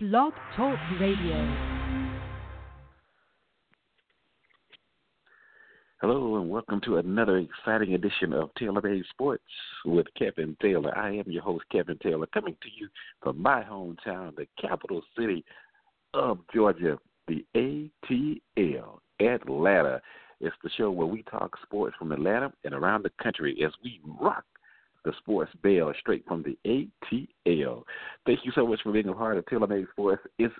Blog Talk Radio. Hello and welcome to another exciting edition of Taylor Made Sports with Kevin Taylor. I am your host, Kevin Taylor, coming to you from my hometown, the capital city of Georgia, the ATL, Atlanta. It's the show where we talk sports from Atlanta and around the country as we rock the sports bell straight from the ATL. Thank you so much for being a part of Taylor Made Sports. It's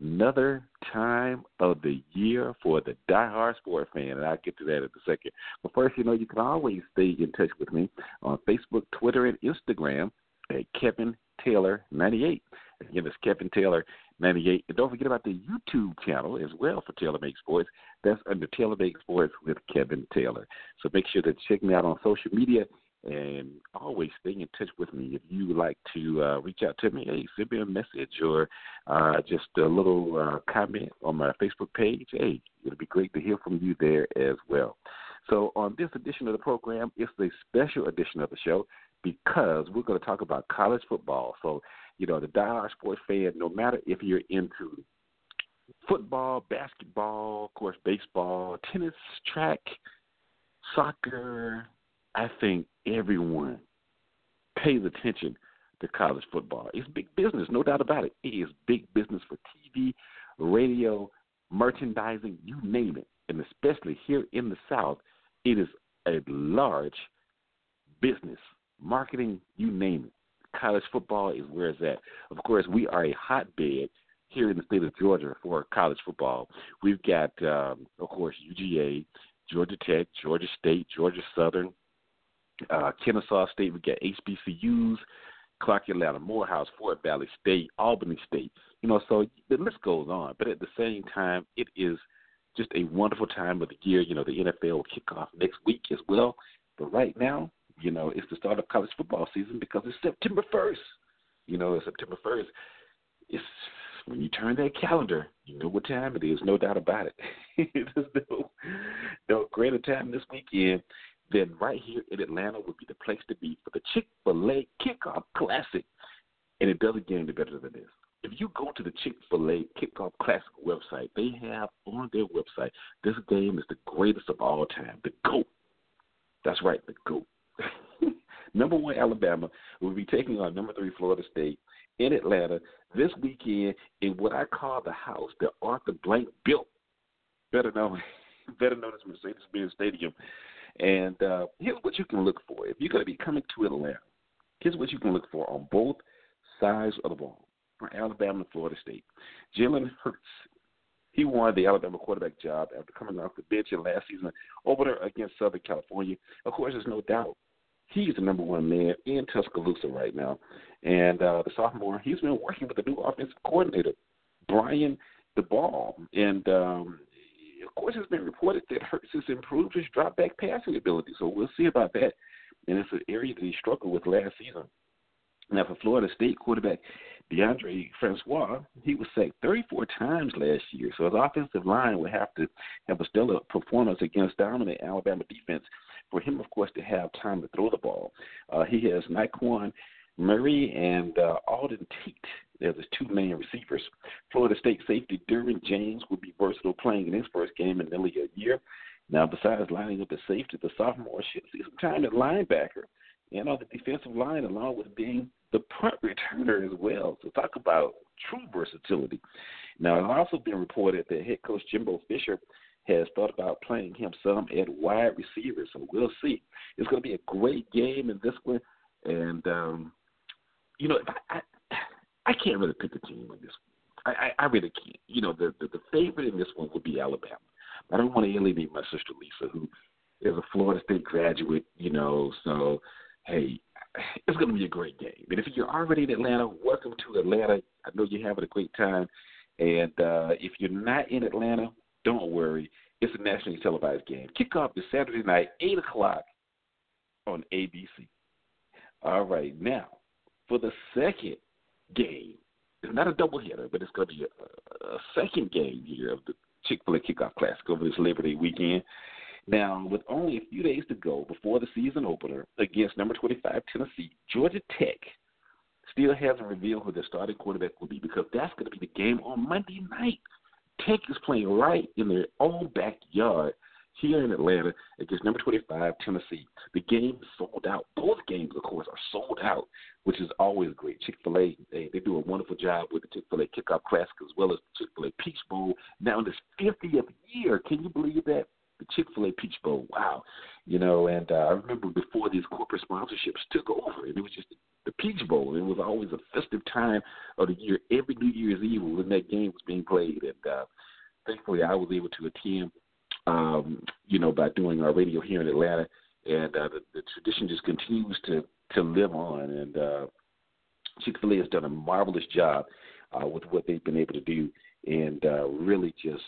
another time of the year for the diehard sports fan, and I'll get to that in a second. But first, you can always stay in touch with me on Facebook, Twitter, and Instagram at Kevin Taylor 98. Again, it's Kevin Taylor 98. And don't forget about the YouTube channel as well for Taylor Made Sports. That's under Taylor Made Sports with Kevin Taylor. So make sure to check me out on social media. And always stay in touch with me. If you would like to reach out to me, hey, send me a message or just a little comment on my Facebook page. Hey, it'll be great to hear from you there as well. So on this edition of the program, it's a special edition of the show because we're going to talk about college football. So, the diehard sports fan, no matter if you're into football, basketball, of course, baseball, tennis, track, soccer, I think everyone pays attention to college football. It's big business, no doubt about it. It is big business for TV, radio, merchandising, you name it. And especially here in the South, it is a large business. Marketing, you name it. College football is where it's at. Of course, we are a hotbed here in the state of Georgia for college football. We've got, of course, UGA, Georgia Tech, Georgia State, Georgia Southern, Kennesaw State. We got HBCUs, Clark Atlanta, Morehouse, Fort Valley State, Albany State. So the list goes on. But at the same time, it is just a wonderful time of the year. The NFL will kick off next week as well. But right now, it's the start of college football season because it's September 1st. It's September 1st. It's when you turn that calendar, you know what time it is, no doubt about it. There's no greater time this weekend then right here in Atlanta would be the place to be for the Chick-fil-A Kickoff Classic. And it doesn't get any better than this. If you go to the Chick-fil-A Kickoff Classic website, they have on their website, this game is the greatest of all time, the GOAT. That's right, the GOAT. #1 Alabama will be taking on #3 Florida State in Atlanta this weekend in what I call the house that Arthur Blank built, better known as Mercedes-Benz Stadium. And here's what you can look for. If you're going to be coming to Atlanta, here's what you can look for on both sides of the ball, for Alabama and Florida State. Jalen Hurts, he won the Alabama quarterback job after coming off the bench in last season over there against Southern California. Of course, there's no doubt he's the #1 man in Tuscaloosa right now. And the sophomore, he's been working with the new offensive coordinator, Brian DeBall. And of course, it's been reported that Hurts has improved his drop-back passing ability, so we'll see about that. And it's an area that he struggled with last season. Now, for Florida State quarterback DeAndre Francois, he was sacked 34 times last year, so his offensive line would have to have a stellar performance against dominant Alabama defense for him, of course, to have time to throw the ball. He has Nikon Murray and Alden Tate. They're the two main receivers. Florida State safety Duran James will be versatile, playing in his first game in nearly a year. Now, besides lining up the safety, the sophomore should see some time at linebacker and on the defensive line, along with being the punt returner as well. So talk about true versatility. Now, it's also been reported that head coach Jimbo Fisher has thought about playing him some at wide receiver, so we'll see. It's going to be a great game in this one, and I can't really pick a team in this one. I really can't. The favorite in this one would be Alabama. I don't want to alienate my sister Lisa, who is a Florida State graduate, so, hey, it's going to be a great game. And if you're already in Atlanta, welcome to Atlanta. I know you're having a great time. And if you're not in Atlanta, don't worry. It's a nationally televised game. Kickoff is Saturday night, 8 o'clock on ABC. All right, now, for the second game, it's not a doubleheader, but it's going to be a second game here of the Chick-fil-A Kickoff Classic over this Labor Day weekend. Now, with only a few days to go before the season opener against #25 Tennessee, Georgia Tech still hasn't revealed who their starting quarterback will be, because that's going to be the game on Monday night. Tech is playing right in their own backyard here in Atlanta against number 25, Tennessee. The game sold out. Both games, of course, are sold out, which is always great. Chick-fil-A, they do a wonderful job with the Chick-fil-A Kickoff Classic as well as the Chick-fil-A Peach Bowl. Now in its 50th year, can you believe that? The Chick-fil-A Peach Bowl, wow. You know, and I remember before these corporate sponsorships took over, and it was just the Peach Bowl. It was always a festive time of the year. Every New Year's Eve when that game was being played. And thankfully I was able to attend, you know, by doing our radio here in Atlanta. And the tradition just continues to live on. And Chick-fil-A has done a marvelous job with what they've been able to do, and really just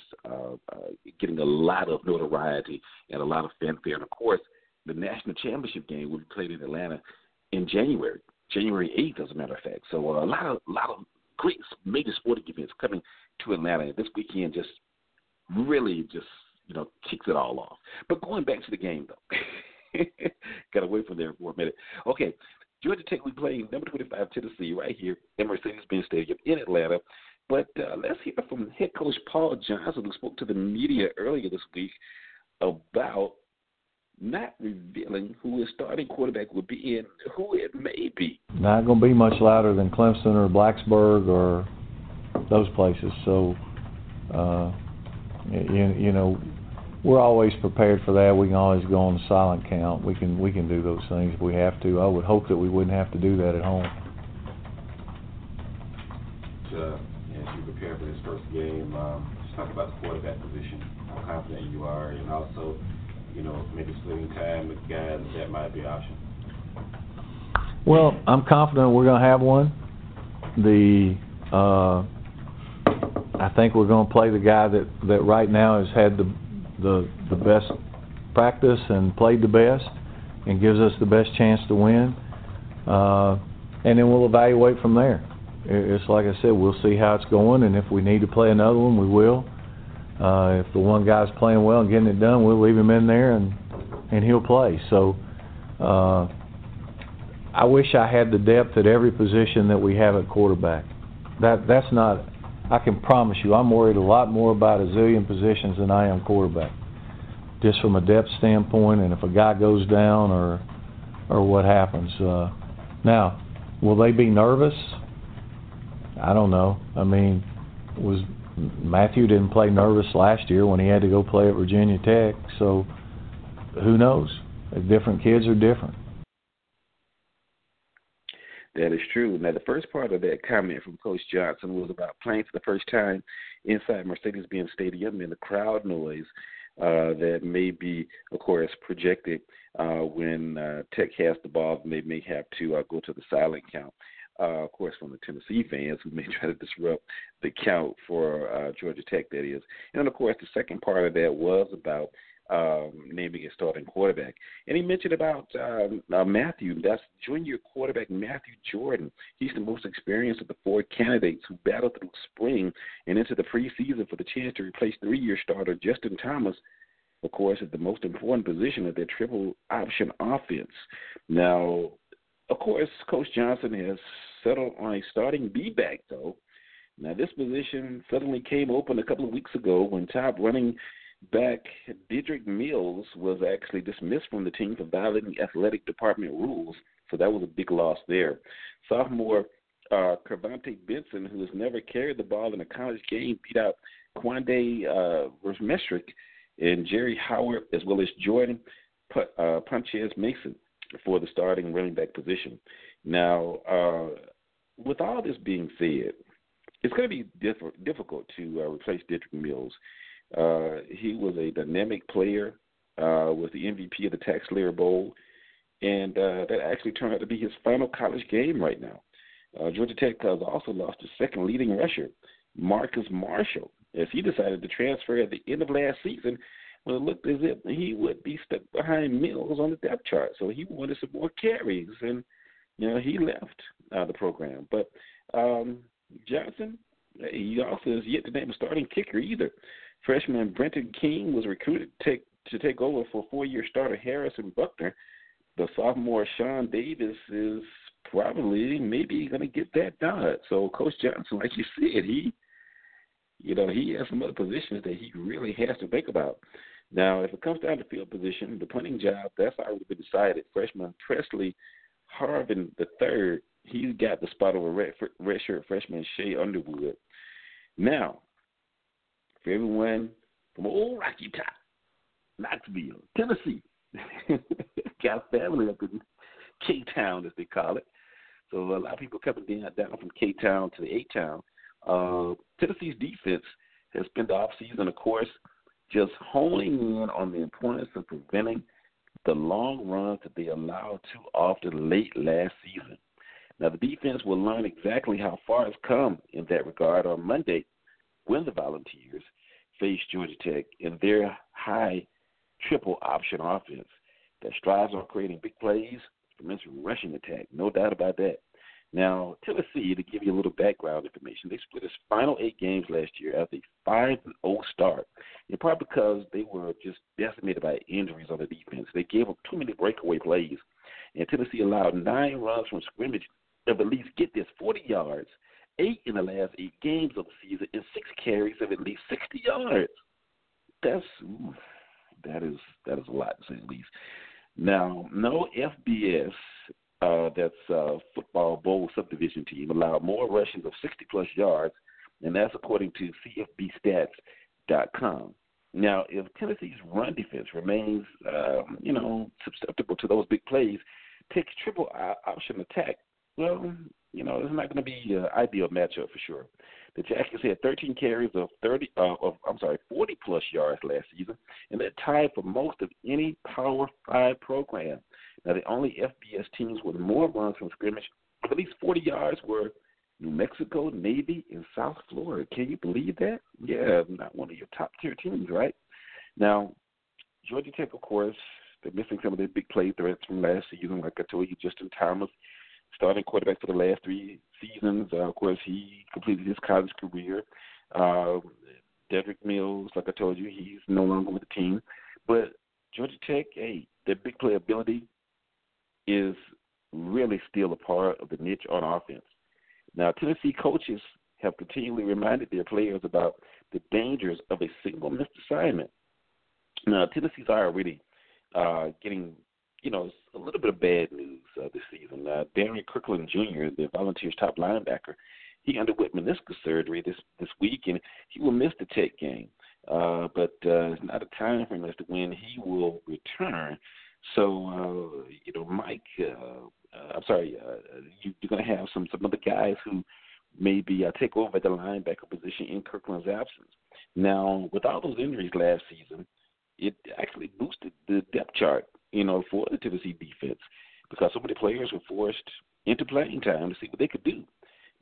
getting a lot of notoriety and a lot of fanfare. And, of course, the national championship game will be played in Atlanta in January 8th, as a matter of fact. So a lot of great major sporting events coming to Atlanta. And this weekend just really just, you know, kicks it all off. But going back to the game, though, got away from there for a minute. Okay, Georgia Tech will be playing number 25 Tennessee right here at Mercedes-Benz Stadium in Atlanta. But let's hear from head coach Paul Johnson, who spoke to the media earlier this week about not revealing who his starting quarterback would be and who it may be. Not going to be much louder than Clemson or Blacksburg or those places. So, you know, we're always prepared for that. We can always go on the silent count. We can do those things if we have to. I would hope that we wouldn't have to do that at home. For this first game, just talk about the quarterback position, how confident you are, and also, you know, maybe splitting time with guys that might be an option. Well, I'm confident we're going to have one. I think we're going to play the guy that right now has had the best practice and played the best, and gives us the best chance to win. And then we'll evaluate from there. It's like I said, we'll see how it's going, and if we need to play another one, we will. If the one guy's playing well and getting it done, we'll leave him in there, and he'll play. So I wish I had the depth at every position that we have at quarterback. That's not – I can promise you I'm worried a lot more about a zillion positions than I am quarterback, just from a depth standpoint, and if a guy goes down or what happens. Now, will they be nervous? I don't know. I mean, Matthew didn't play nervous last year when he had to go play at Virginia Tech, so who knows? Different kids are different. That is true. Now, the first part of that comment from Coach Johnson was about playing for the first time inside Mercedes-Benz Stadium and the crowd noise that may be, of course, projected when Tech has the ball, and they may have to go to the silent count. Of course, from the Tennessee fans who may try to disrupt the count for Georgia Tech, that is. And, of course, the second part of that was about naming a starting quarterback. And he mentioned about Matthew. That's junior quarterback Matthew Jordan. He's the most experienced of the four candidates who battled through spring and into the preseason for the chance to replace three-year starter Justin Thomas, of course, at the most important position of their triple option offense. Now, of course, Coach Johnson has settled on a starting B-back, though. Now, this position suddenly came open a couple of weeks ago when top running back Dedrick Mills was actually dismissed from the team for violating athletic department rules, so that was a big loss there. Sophomore Cervante Benson, who has never carried the ball in a college game, beat out Kwande Rosmestrick and Jerry Howard, as well as Jordan Ponchez Mason, for the starting running back position. Now, with all this being said, it's going to be difficult to replace Dedrick Mills. He was a dynamic player, was the MVP of the Tax Slayer Bowl, and that actually turned out to be his final college game right now. Georgia Tech has also lost its second leading rusher, Marcus Marshall, as he decided to transfer at the end of last season. Well, it looked as if he would be stuck behind Mills on the depth chart, so he wanted some more carries, and, you know, he left the program. But Johnson, he also is yet to name a starting kicker either. Freshman Brenton King was recruited to take over for four-year starter Harrison Buckner. The sophomore Sean Davis is probably maybe going to get that done. So Coach Johnson, like you said, he has some other positions that he really has to think about. Now, if it comes down to field position, the punting job, that's already been decided. Freshman Presley Harvin III, he's got the spot over redshirt freshman Shea Underwood. Now, for everyone from old Rocky Top, Knoxville, Tennessee, got family up in K-Town, as they call it. So a lot of people coming down from K-Town to the A-Town. Tennessee's defense has spent the offseason, of course, just honing in on the importance of preventing the long runs that they allowed too often late last season. Now, the defense will learn exactly how far it's come in that regard on Monday when the Volunteers face Georgia Tech in their high triple option offense that strives on creating big plays from its rushing attack. No doubt about that. Now, Tennessee, to give you a little background information, they split its final 8 games last year after a 5-0 start, in part because they were just decimated by injuries on the defense. They gave up too many breakaway plays, and Tennessee allowed 9 runs from scrimmage of at least, get this, 40 yards, 8 in the last 8 games of the season, and 6 carries of at least 60 yards. That is a lot, to say the least. Now, no FBS, that's a football bowl subdivision team, allowed more rushes of 60-plus yards, and that's according to CFBstats.com. Now, if Tennessee's run defense remains, susceptible to those big plays, Tech's triple option attack, well, it's not going to be an ideal matchup for sure. The Jackets had 13 carries of 40-plus yards last season, and they're tied for most of any Power 5 program. Now, the only FBS teams with more runs from scrimmage of at least 40 yards were New Mexico, Navy, and South Florida. Can you believe that? Yeah, not one of your top-tier teams, right? Now, Georgia Tech, of course, they're missing some of their big play threats from last season. Like I told you, Justin Thomas, starting quarterback for the last 3 seasons. Of course, he completed his college career. Dedrick Mills, like I told you, he's no longer with the team. But Georgia Tech, their big play ability is really still a part of the niche on offense. Now, Tennessee coaches have continually reminded their players about the dangers of a single missed assignment. Now, Tennessee's already getting a little bit of bad news this season. Darren Kirkland Jr., the Volunteers' top linebacker, he underwent meniscus surgery this week, and he will miss the Tech game. But it's not a time frame as to when he will return. So, Mike, you're going to have some other guys who maybe take over the linebacker position in Kirkland's absence. Now, with all those injuries last season, it actually boosted the depth chart, for the Tennessee defense, because so many players were forced into playing time to see what they could do.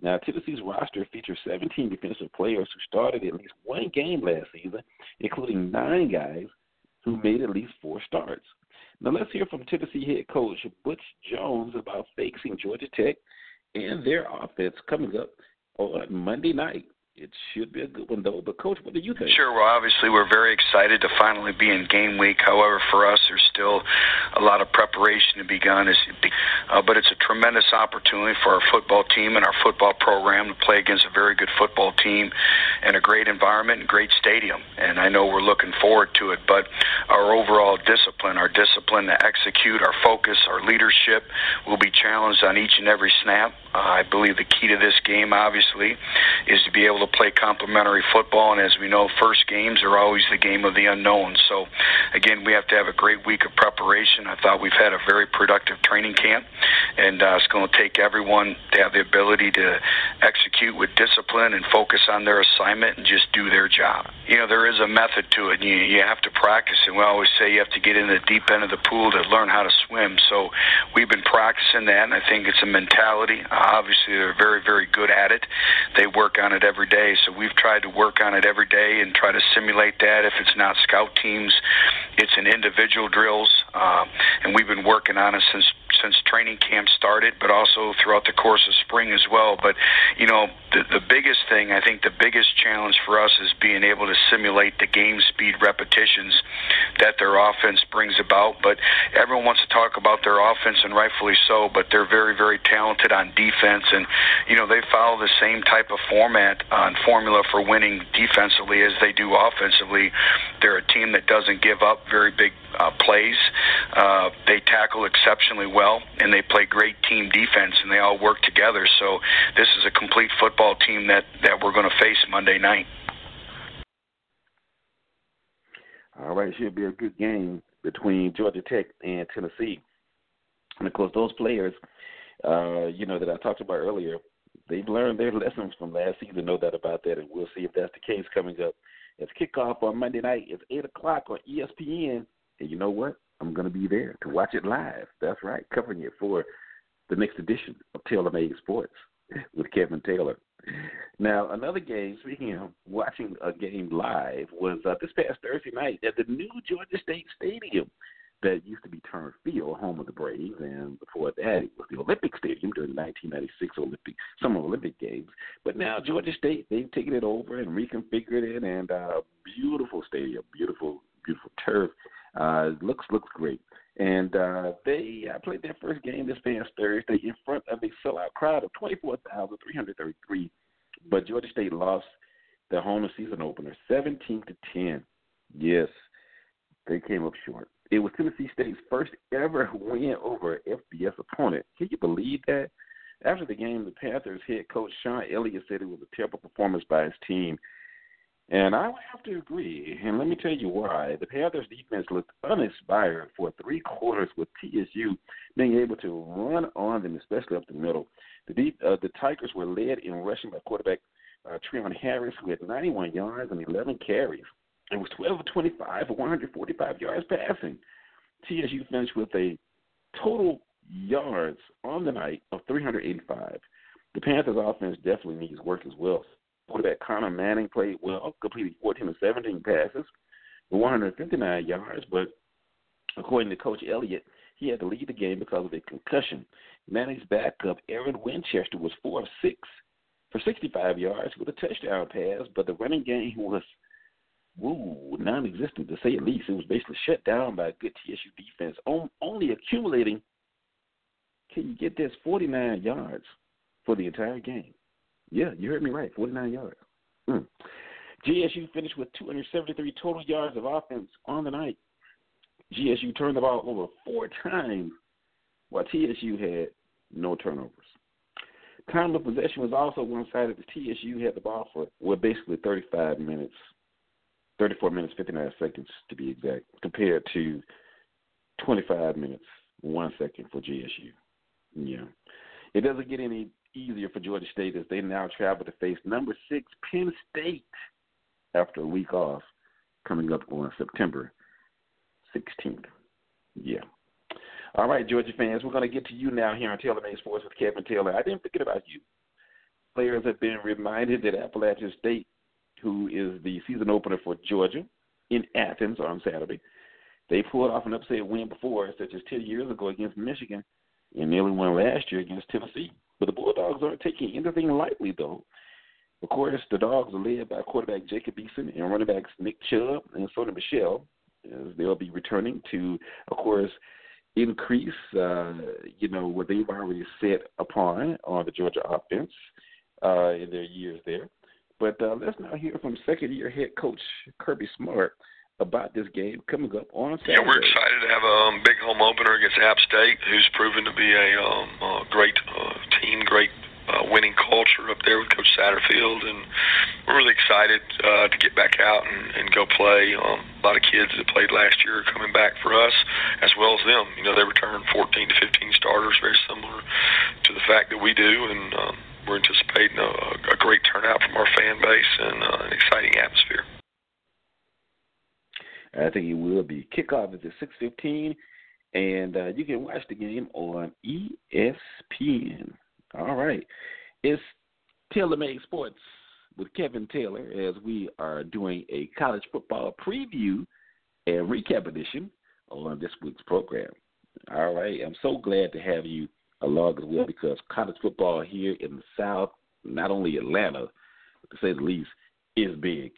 Now, Tennessee's roster features 17 defensive players who started at least one game last season, including 9 guys who made at least 4 starts. Now, let's hear from Tennessee head coach Butch Jones about facing Georgia Tech and their offense coming up on Monday night. It should be a good one, though. But, Coach, what do you think? Sure. Well, obviously, we're very excited to finally be in game week. However, for us, there's still a lot of preparation to be done. But it's a tremendous opportunity for our football team and our football program to play against a very good football team in a great environment and great stadium. And I know we're looking forward to it. But our overall discipline, to execute, our focus, our leadership will be challenged on each and every snap. I believe the key to this game, obviously, is to be able to play complementary football, and as we know, first games are always the game of the unknown. So, again, we have to have a great week of preparation. I thought we've had a very productive training camp, and it's going to take everyone to have the ability to execute with discipline and focus on their assignment and just do their job. There is a method to it. You have to practice, and we always say you have to get in the deep end of the pool to learn how to swim. So we've been practicing that, and I think it's a mentality. Obviously, they're very, very good at it. They work on it every day, so we've tried to work on it every day and try to simulate that. If it's not scout teams, it's in individual drills, and we've been working on it since training camp started, but also throughout the course of spring as well. But The biggest thing, I think the biggest challenge for us is being able to simulate the game speed repetitions that their offense brings about. But everyone wants to talk about their offense, and rightfully so, but they're very, very talented on defense. And, you know, they follow the same type of format and formula for winning defensively as they do offensively. They're a team that doesn't give up very big plays. They tackle exceptionally well, and they play great team defense, and they all work together. So this is a complete football team that we're going to face Monday night. All right, should be a good game between Georgia Tech and Tennessee. And, of course, those players, that I talked about earlier, they've learned their lessons from last season, no doubt about that, and we'll see if that's the case coming up. It's kickoff on Monday night. It's 8 o'clock on ESPN, and you know what? I'm going to be there to watch it live. That's right, covering it for the next edition of Taylor Made Sports with Kevin Taylor. Now, another game, speaking of watching a game live, was this past Thursday night at the new Georgia State Stadium that used to be Turner Field, home of the Braves, and before that it was the Olympic Stadium during the 1996 Summer Olympic Games. But now Georgia State, they've taken it over and reconfigured it, and beautiful stadium, beautiful turf. Looks great. And they played their first game this past Thursday in front of a sellout crowd of 24,333. But Georgia State lost their home season opener 17-10. Yes, they came up short. It was Tennessee State's first ever win over an FBS opponent. Can you believe that? After the game, the Panthers head coach Sean Elliott said it was a terrible performance by his team. And I would have to agree, and let me tell you why. The Panthers' defense looked uninspired for three quarters, with TSU being able to run on them, especially up the middle. The Tigers were led in rushing by quarterback Treon Harris, who had 91 yards and 11 carries. It was 12 of 25 for 145 yards passing. TSU finished with a total yards on the night of 385. The Panthers' offense definitely needs work as well. Quarterback Connor Manning played well, completed 14 of 17 passes with 159 yards, but according to Coach Elliott, he had to leave the game because of a concussion. Manning's backup, Aaron Winchester, was 4 of 6 for 65 yards with a touchdown pass, but the running game was non-existent, to say at least. It was basically shut down by a good TSU defense, only accumulating, can you get this, 49 yards for the entire game. Yeah, you heard me right, 49 yards. GSU finished with 273 total yards of offense on the night. GSU turned the ball over 4 times, while TSU had no turnovers. Time of possession was also one-sided. The TSU had the ball for, basically 35 minutes, 34 minutes, 59 seconds to be exact, compared to 25 minutes, 1 second for GSU. Yeah. It doesn't get any easier for Georgia State as they now travel to face number 6 Penn State after a week off coming up on September 16th. Yeah. All right, Georgia fans, we're going to get to you now here on Taylor Made Sports with Kevin Taylor. I didn't forget about you. Players have been reminded that Appalachian State, who is the season opener for Georgia in Athens on Saturday, they pulled off an upset win before, such as 10 years ago against Michigan, and nearly won last year against Tennessee. But the Bulldogs aren't taking anything lightly, though. Of course, the Dogs are led by quarterback Jacob Eason and running backs Nick Chubb and Sonny Michel, as they'll be returning to, of course, increase, what they've already set upon on the Georgia offense in their years there. But let's now hear from second-year head coach Kirby Smart about this game coming up on Saturday. Yeah, we're excited to have a big home opener against App State, who's proven to be a great team, great winning culture up there with Coach Satterfield, and we're really excited to get back out and go play. A lot of kids that played last year are coming back for us as well as them. You know, they returned 14 to 15 starters, very similar to the fact that we do, and we're anticipating a great turnout from our fan base and an exciting atmosphere. I think it will be. Kickoff is at 6:15, and you can watch the game on ESPN. All right. It's Taylor Made Sports with Kevin Taylor as we are doing a college football preview and recap edition on this week's program. All right. I'm so glad to have you along as well because college football here in the South not only Atlanta, to say the least, is big.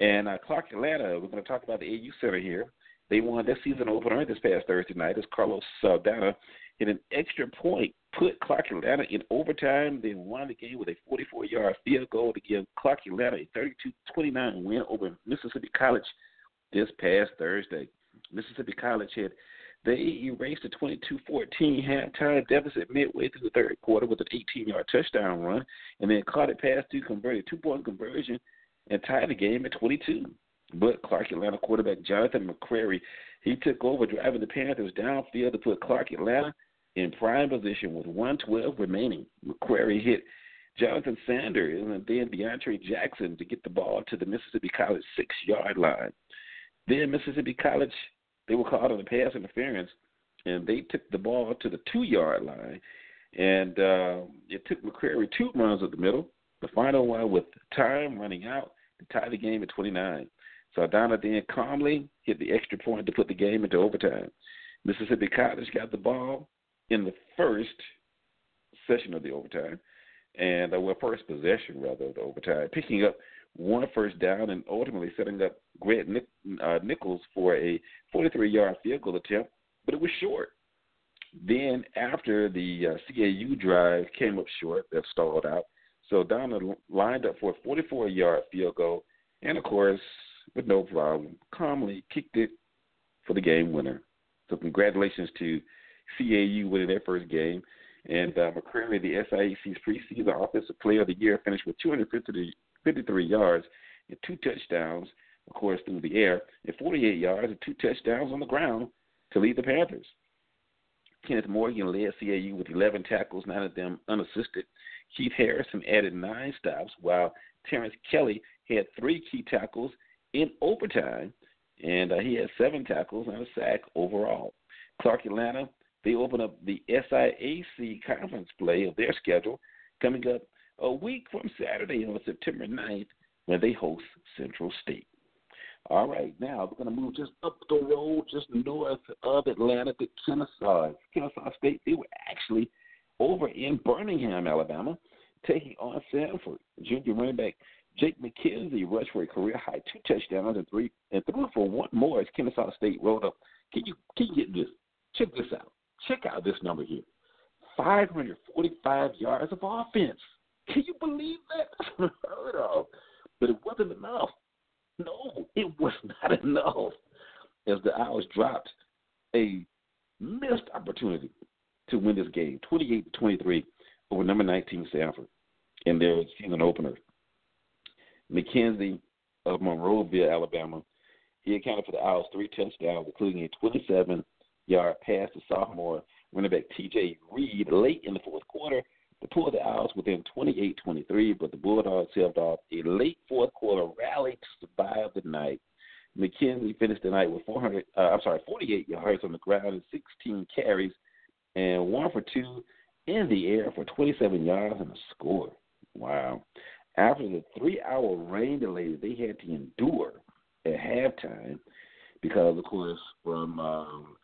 And Clark Atlanta, we're going to talk about the AU Center here. They won their season opener this past Thursday night as Carlos Saldana hit an extra point, put Clark Atlanta in overtime, then won the game with a 44-yard field goal to give Clark Atlanta a 32-29 win over Mississippi College this past Thursday. Mississippi College had they erased a 22-14 halftime deficit midway through the third quarter with an 18-yard touchdown run, and then caught it past two, converted a two-point conversion, and tied the game at 22. But Clark Atlanta quarterback Jonathan McCrary, he took over driving the Panthers downfield to put Clark Atlanta in prime position with 1:12 remaining. McCrary hit Jonathan Sanders and then DeAndre Jackson to get the ball to the Mississippi College 6-yard line. Then Mississippi College, they were called on the pass interference, and they took the ball to the 2-yard line. And it took McCrary two runs at the middle, the final one with time running out to tie the game at 29. Saldana then calmly hit the extra point to put the game into overtime. Mississippi College got the ball in the first session of the overtime, and first possession, rather, of the overtime, picking up one first down and ultimately setting up Greg Nichols for a 43-yard field goal attempt, but it was short. Then after the CAU drive came up short, that stalled out, so Donna lined up for a 44-yard field goal and, of course, with no problem, calmly kicked it for the game winner. So congratulations to CAU winning their first game. And McCrary, the SIAC's preseason Offensive Player of the Year, finished with 253 yards and two touchdowns, of course, through the air, and 48 yards and two touchdowns on the ground to lead the Panthers. Kenneth Morgan led CAU with 11 tackles, 9 of them unassisted. Keith Harrison added 9 stops, while Terrence Kelly had 3 key tackles in overtime, and he had 7 tackles and a sack overall. Clark Atlanta, they open up the SIAC conference play of their schedule coming up a week from Saturday on September 9th when they host Central State. All right, now we're going to move just up the road, just north of Atlanta to Kennesaw. Kennesaw State, they were actually over in Birmingham, Alabama, taking on Sanford. Junior running back Jake McKenzie rushed for a career-high 2 touchdowns and threw for one more as Kennesaw State rolled up. Can you get this? Check this out. Check out this number here, 545 yards of offense. Can you believe that? That's unheard of. But it wasn't enough. No, it was not enough, as the Owls dropped a missed opportunity to win this game, 28-23 over number 19 Sanford in their season opener. McKenzie of Monroeville, Alabama, he accounted for the Owls 3 touchdowns, including a 27-yard pass to sophomore running back T.J. Reed late in the fourth quarter to pull the Owls within 28-23, but the Bulldogs held off a late fourth-quarter rally to survive the night. McKenzie finished the night with 48 yards on the ground and 16 carries, and 1 for 2 in the air for 27 yards and a score. Wow. After the 3-hour rain delay they had to endure at halftime, because, of course, from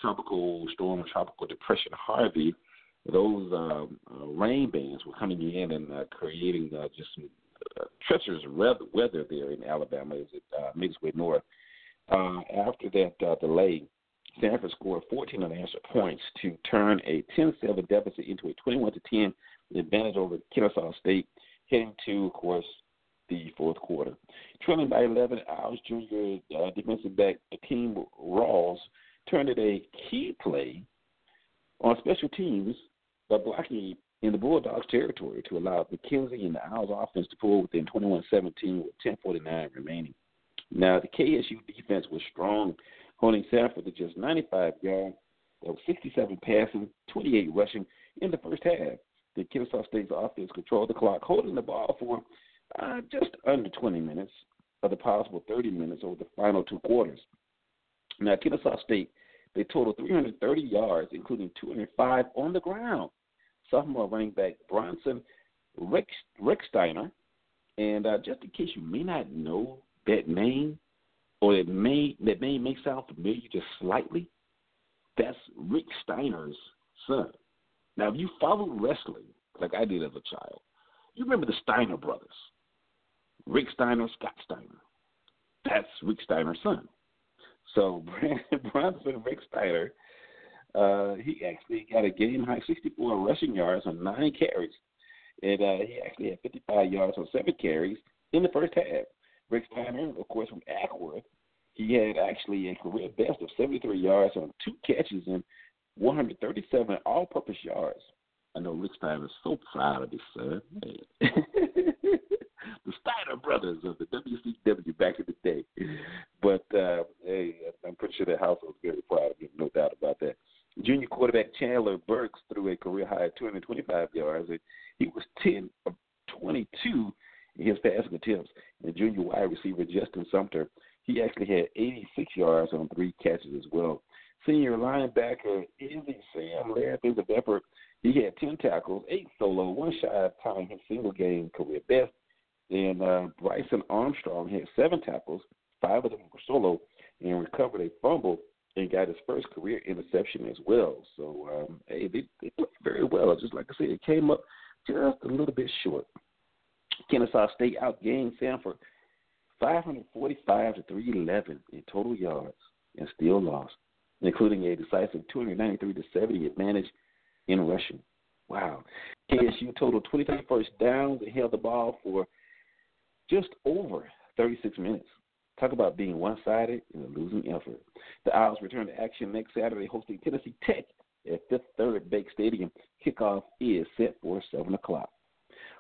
tropical storm, tropical depression Harvey, those rain bands were coming in and creating just some treacherous weather there in Alabama as it made its way north. After that delay, Sanford scored 14 unanswered points to turn a 10-7 deficit into a 21-10 advantage over Kennesaw State, heading to, of course, the fourth quarter. Trailing by 11, Owls junior defensive back Akeem Rawls turned in a key play on special teams by blocking in the Bulldogs' territory to allow McKenzie and the Owls' offense to pull within 21-17 with 10:49 remaining. Now, the KSU defense was strong, holding Sanford to just 95 yards, that was 67 passing, 28 rushing in the first half. The Kennesaw State's offense controlled the clock, holding the ball for just under 20 minutes of the possible 30 minutes over the final two quarters. Now, Kennesaw State, they totaled 330 yards, including 205 on the ground. Sophomore running back Bronson Recksteiner. And just in case you may not know that name, or that name may sound familiar just slightly, that's Rick Steiner's son. Now, if you follow wrestling, like I did as a child, You remember the Steiner brothers, Rick Steiner, Scott Steiner. That's Rick Steiner's son. So Bronson Rick Steiner, he actually got a game-high 64 rushing yards on 9 carries. And he actually had 55 yards on 7 carries in the first half. Rick Steiner, of course, from Ackworth, he had actually a career best of 73 yards on 2 catches and 137 all-purpose yards. I know Rick Steiner is so proud of his son. The Steiner brothers of the WCW back in the day. But, hey, I'm pretty sure that household is very proud of him, no doubt about that. Junior quarterback Chandler Burks threw a career-high 225 yards, and he was 10 of 22 in his passing attempts. And junior wide receiver Justin Sumter, he actually had 86 yards on 3 catches as well. Senior linebacker Izzy Sam Larrabins of Effort, he had 10 tackles, 8 solo, 1 shy of tying his single-game career best. And Bryson Armstrong had 7 tackles, 5 of them were solo, and recovered a fumble and got his first career interception as well. So, hey, they played very well. Just like I said, it came up just a little bit short. Kennesaw State outgained Sanford 545 to 311 in total yards and still lost, including a decisive 293 to 70 advantage in rushing. Wow. KSU totaled 23 first downs and held the ball for just over 36 minutes. Talk about being one-sided in a losing effort. The Owls return to action next Saturday, hosting Tennessee Tech at Fifth Third Bank Stadium. Kickoff is set for 7 o'clock.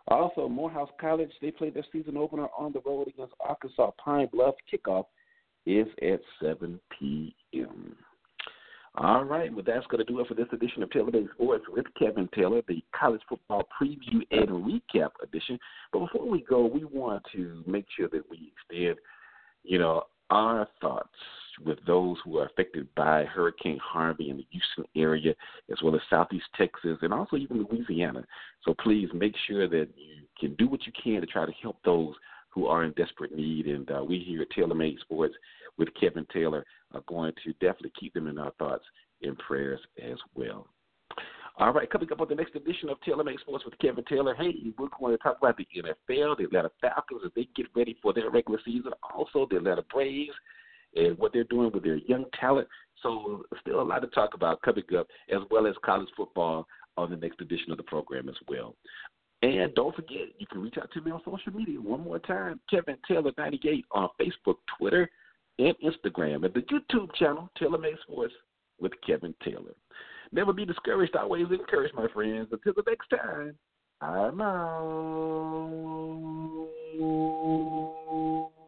Also, Morehouse College, they played their season opener on the road against Arkansas Pine Bluff. Kickoff is at 7 p.m. All right, well, that's going to do it for this edition of Taylor Made Sports with Kevin Taylor, the college football preview and recap edition. But before we go, we want to make sure that we extend, you know, our thoughts with those who are affected by Hurricane Harvey in the Houston area, as well as Southeast Texas, and also even Louisiana. So please make sure that you can do what you can to try to help those who are in desperate need, and we here at Taylor Made Sports with Kevin Taylor are going to definitely keep them in our thoughts and prayers as well. All right, coming up on the next edition of Taylor Made Sports with Kevin Taylor, hey, we're going to talk about the NFL, the Atlanta Falcons, as they get ready for their regular season, also the Atlanta Braves, and what they're doing with their young talent. So still a lot to talk about coming up, as well as college football on the next edition of the program as well. And don't forget, you can reach out to me on social media one more time, Kevin Taylor 98 on Facebook, Twitter, and Instagram, and the YouTube channel, Taylor Made Sports with Kevin Taylor. Never be discouraged, always encouraged, my friends. Until the next time, I'm out.